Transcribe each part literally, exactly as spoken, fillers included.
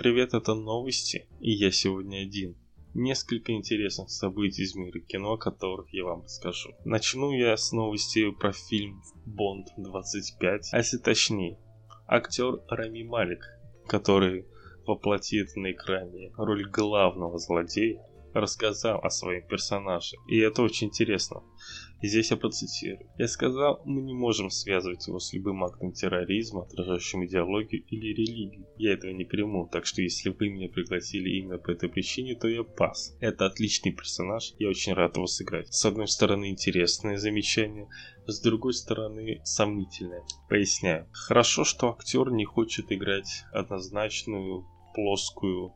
привет, это новости, и я сегодня один. Несколько интересных событий из мира кино, о которых я вам расскажу. Начну я с новости про фильм «Бонд двадцать пять», а если точнее, актер Рами Малик, который воплотит на экране роль главного злодея, рассказал о своем персонаже, и это очень интересно. Здесь я процитирую. «Я сказал, мы не можем связывать его с любым актом терроризма, отражающим идеологию или религию. Я этого не приму, так что если вы меня пригласили именно по этой причине, то я пас. Это отличный персонаж, я очень рад его сыграть». С одной стороны, интересное замечание, с другой стороны, сомнительное. Поясняю. Хорошо, что актер не хочет играть однозначную, плоскую,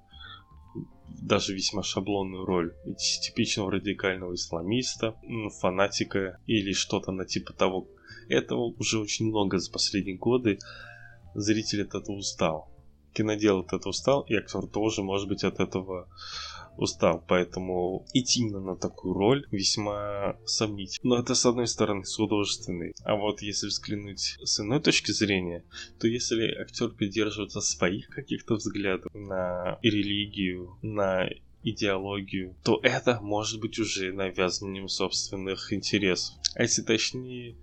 даже весьма шаблонную роль типичного радикального исламиста, фанатика или что-то на типа того. Этого уже очень много за последние годы. Зритель от этого устал. Кинодел от этого устал, и актер тоже, может быть, от этого устал. Поэтому идти именно на такую роль весьма сомнительно. Но это, с одной стороны, с художественной. А вот если взглянуть с иной точки зрения, то если актер придерживается своих каких-то взглядов на религию, на идеологию, то это может быть уже навязыванием собственных интересов. А если точнее,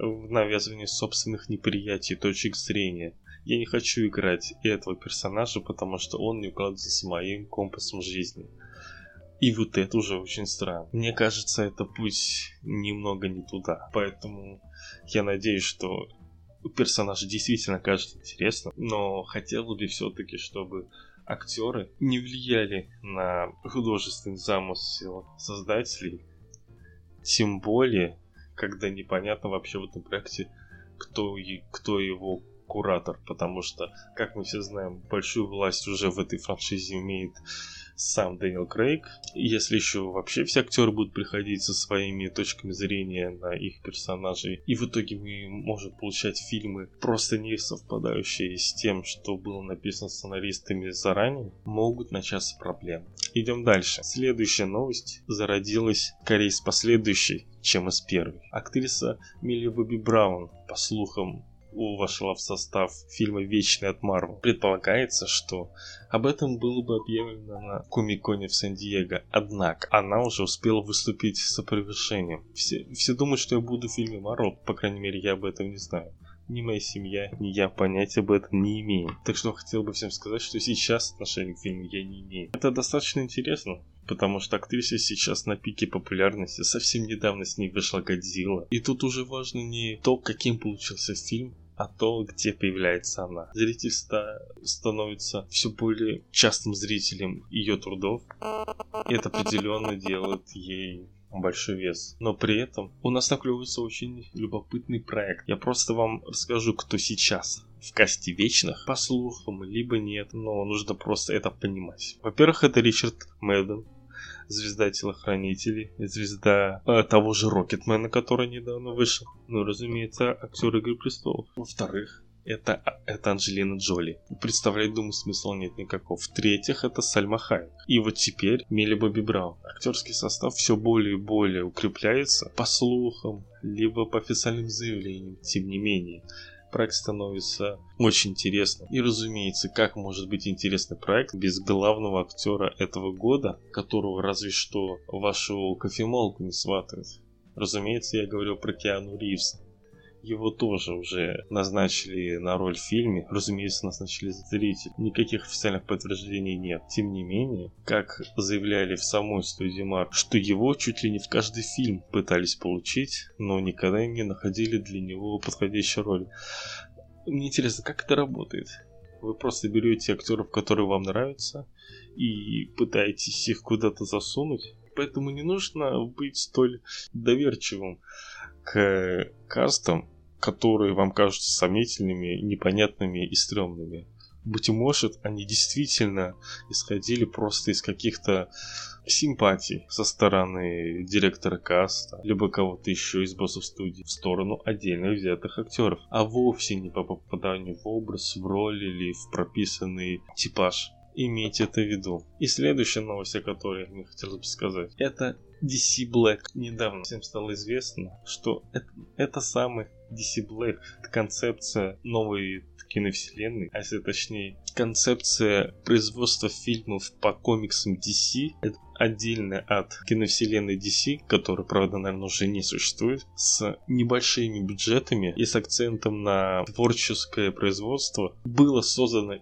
навязыванием собственных неприятий, точек зрения. Я не хочу играть этого персонажа, потому что он не укладывается с моим компасом жизни. И вот это уже очень странно. Мне кажется, это путь немного не туда. Поэтому я надеюсь, что персонаж действительно кажется интересным. Но хотел бы все-таки, чтобы актеры не влияли на художественный замысел создателей. Тем более, когда непонятно вообще в этом проекте, кто, и, кто его куратор, потому что, как мы все знаем, большую власть уже в этой франшизе имеет сам Дэниел Крейг. Если еще вообще все актеры будут приходить со своими точками зрения на их персонажей, и в итоге мы можем получать фильмы, просто не совпадающие с тем, что было написано сценаристами заранее, могут начаться проблемы. Идем дальше. Следующая новость зародилась скорее с последующей, чем из первой. Актриса Милли Бобби Браун, по слухам, вошла в состав фильма «Вечный» от Marvel. Предполагается, что об этом было бы объявлено на Комик-коне в Сан-Диего. Однако она уже успела выступить с опровержением. Все, все думают, что я буду в фильме Marvel. По крайней мере, я об этом не знаю. Ни моя семья, ни я понятия об этом не имею. Так что хотел бы всем сказать, что сейчас отношения к фильму я не имею. Это достаточно интересно, потому что актриса сейчас на пике популярности. Совсем недавно с ней вышла «Годзилла». И тут уже важно не то, каким получился фильм, а то, где появляется она. Зритель ста- становится все более частым зрителем ее трудов. И это определенно делает ей большой вес. Но при этом у нас наклевывается очень любопытный проект. Я просто вам расскажу, кто сейчас в касте вечных, по слухам, либо нет. Но нужно просто это понимать. Во-первых, это Ричард Мэдден, звезда телохранителей, звезда э, того же Рокетмена, который недавно вышел. Ну, разумеется, актер «Игры престолов». Во-вторых, это, это Анджелина Джоли. Представлять, думаю, смысла нет никакого. В-третьих, это Сальма Хайек. И вот теперь Милли Бобби Браун. Актерский состав все более и более укрепляется по слухам, либо по официальным заявлениям. Тем не менее, проект становится очень интересным. И, разумеется, как может быть интересный проект без главного актера этого года, которого разве что вашу кофемолку не сватает. Разумеется, я говорю про Киану Ривза. Его тоже уже назначили на роль в фильме. Разумеется, назначили зритель. Никаких официальных подтверждений нет. Тем не менее, как заявляли в самой студии Marvel, что его чуть ли не в каждый фильм пытались получить, но никогда не находили для него подходящей роли. Мне интересно, как это работает? Вы просто берете актеров, которые вам нравятся, и пытаетесь их куда-то засунуть? Поэтому не нужно быть столь доверчивым к кастам, которые вам кажутся сомнительными, непонятными и стрёмными. Быть может, они действительно исходили просто из каких-то симпатий со стороны директора каста, либо кого-то еще из боссов студии, в сторону отдельно взятых актеров, а вовсе не по попаданию в образ, в роль или в прописанный типаж. Имейте это в виду. И следующая новость, о которой мне хотелось бы сказать, это ди си Black. Недавно всем стало известно, что это, это самый ди си Black, концепция новой киновселенной, а если точнее, концепция производства фильмов по комиксам ди си, это отдельно от киновселенной ди си, которая, правда, наверное, уже не существует, с небольшими бюджетами и с акцентом на творческое производство, было создано и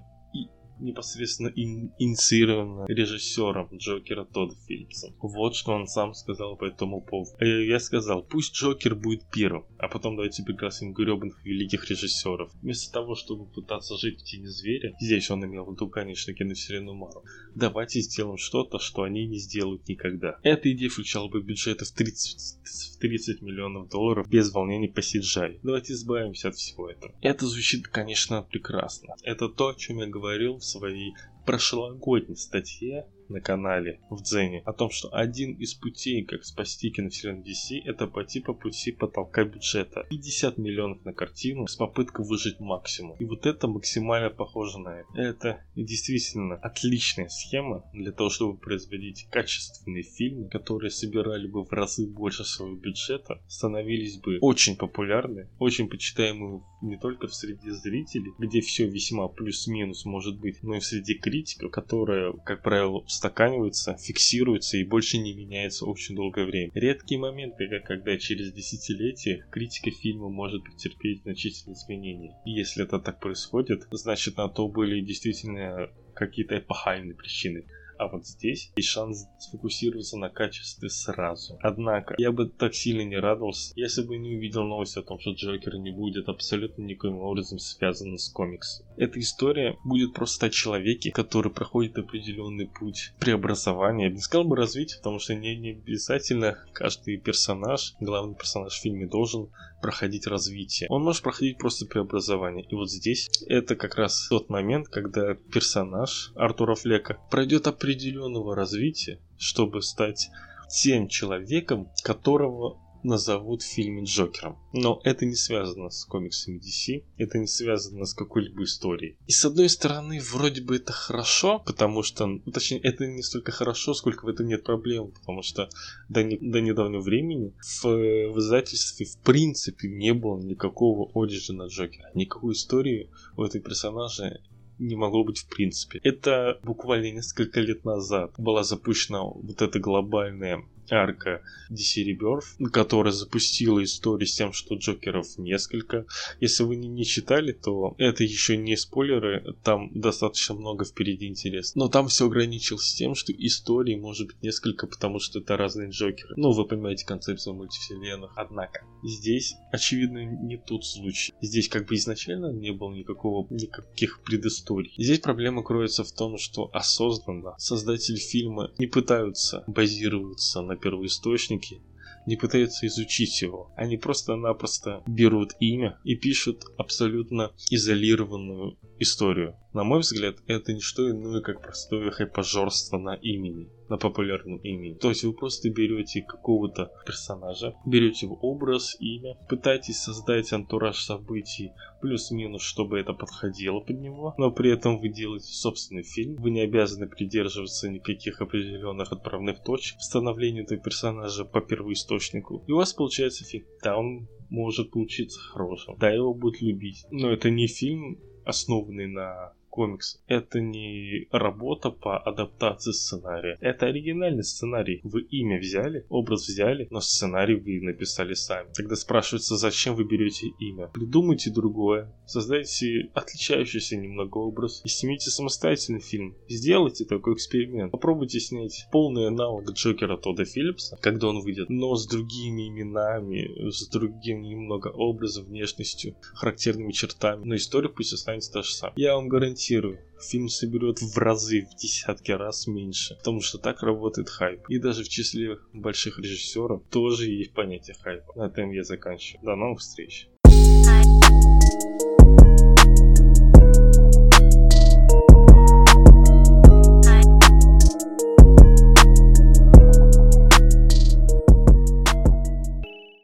непосредственно ин- инициировано режиссером Джокера Тодда Филипса. Вот что он сам сказал по этому поводу. Я сказал, пусть Джокер будет первым, а потом давайте пригласим гребаных великих режиссеров. Вместо того, чтобы пытаться жить в тени зверя, здесь он имел в виду, конечно, киновселенную Марвел, давайте сделаем что-то, что они не сделают никогда. Эта идея включала бы бюджеты в тридцать, в тридцать миллионов долларов без волнений по си джи ай. Давайте избавимся от всего этого. Это звучит, конечно, прекрасно. Это то, о чем я говорил в своей прошлогодней статье на канале в Дзене о том, что один из путей, как спасти киновселенную ди си, это пойти по пути потолка бюджета. пятьдесят миллионов на картину с попыткой выжить максимум. И вот это максимально похоже на это. Это действительно отличная схема для того, чтобы производить качественные фильмы, которые собирали бы в разы больше своего бюджета, становились бы очень популярны, очень почитаемы не только в среде зрителей, где все весьма плюс-минус может быть, но и среди критиков, которые, как правило, устаканиваются, фиксируются и больше не меняются очень долгое время. Редкие моменты, как когда через десятилетия критика фильма может претерпеть значительные изменения. И если это так происходит, значит на то были действительно какие-то эпохальные причины. А вот здесь есть шанс сфокусироваться на качестве сразу. Однако, я бы так сильно не радовался, если бы не увидел новость о том, что Джокер не будет абсолютно никаким образом связан с комиксом. Эта история будет просто о человеке, который проходит определенный путь преобразования. Я бы не сказал бы развития, потому что не, не обязательно каждый персонаж, главный персонаж в фильме, должен проходить развитие. Он может проходить просто преобразование. И вот здесь это как раз тот момент, когда персонаж Артура Флека пройдет определенного развития, чтобы стать тем человеком, которого назовут в фильме Джокером. Но это не связано с комиксами ди си, это не связано с какой-либо историей. И с одной стороны, вроде бы это хорошо, потому что, точнее, это не столько хорошо, сколько в этом нет проблем, потому что до, не, до недавнего времени в, в издательстве в принципе не было никакого отжига на Джокера, никакой истории у этого персонажа не могло быть в принципе. Это буквально несколько лет назад была запущена вот эта глобальная арка ди си Rebirth, которая запустила историю с тем, что Джокеров несколько. Если вы не, не читали, то это еще не спойлеры, там достаточно много впереди интересного. Но там все ограничилось тем, что историй может быть несколько, потому что это разные Джокеры. Ну, вы понимаете концепцию мультивселенных. Однако, здесь, очевидно, не тот случай. Здесь как бы изначально не было никакого, никаких предысторий. Здесь проблема кроется в том, что осознанно создатели фильма не пытаются базироваться на первоисточники, не пытаются изучить его. Они просто-напросто берут имя и пишут абсолютно изолированную историю. На мой взгляд, это не что иное, как простое хайпажорство на имени, на популярном имени. То есть вы просто берете какого-то персонажа, берете его образ, имя, пытаетесь создать антураж событий плюс-минус, чтобы это подходило под него, но при этом вы делаете собственный фильм. Вы не обязаны придерживаться никаких определенных отправных точек в становлении этого персонажа по первоисточнику. И у вас получается фильм. Да, он может получиться хорошим. Да, его будут любить. Но это не фильм, основанный на комиксах. Это не работа по адаптации сценария. Это оригинальный сценарий. Вы имя взяли, образ взяли, но сценарий вы написали сами. Тогда спрашивается, зачем вы берете имя? Придумайте другое, создайте отличающийся немного образ и снимите самостоятельный фильм. Сделайте такой эксперимент. Попробуйте снять полный аналог Джокера Тодда Филлипса, когда он выйдет, но с другими именами, с другим немного образом, внешностью, характерными чертами. Но история пусть останется та же самая. Я вам гарантирую, фильм соберет в разы, в десятки раз меньше, потому что так работает хайп. И даже в числе больших режиссеров тоже есть понятие хайпа. На этом я заканчиваю. До новых встреч.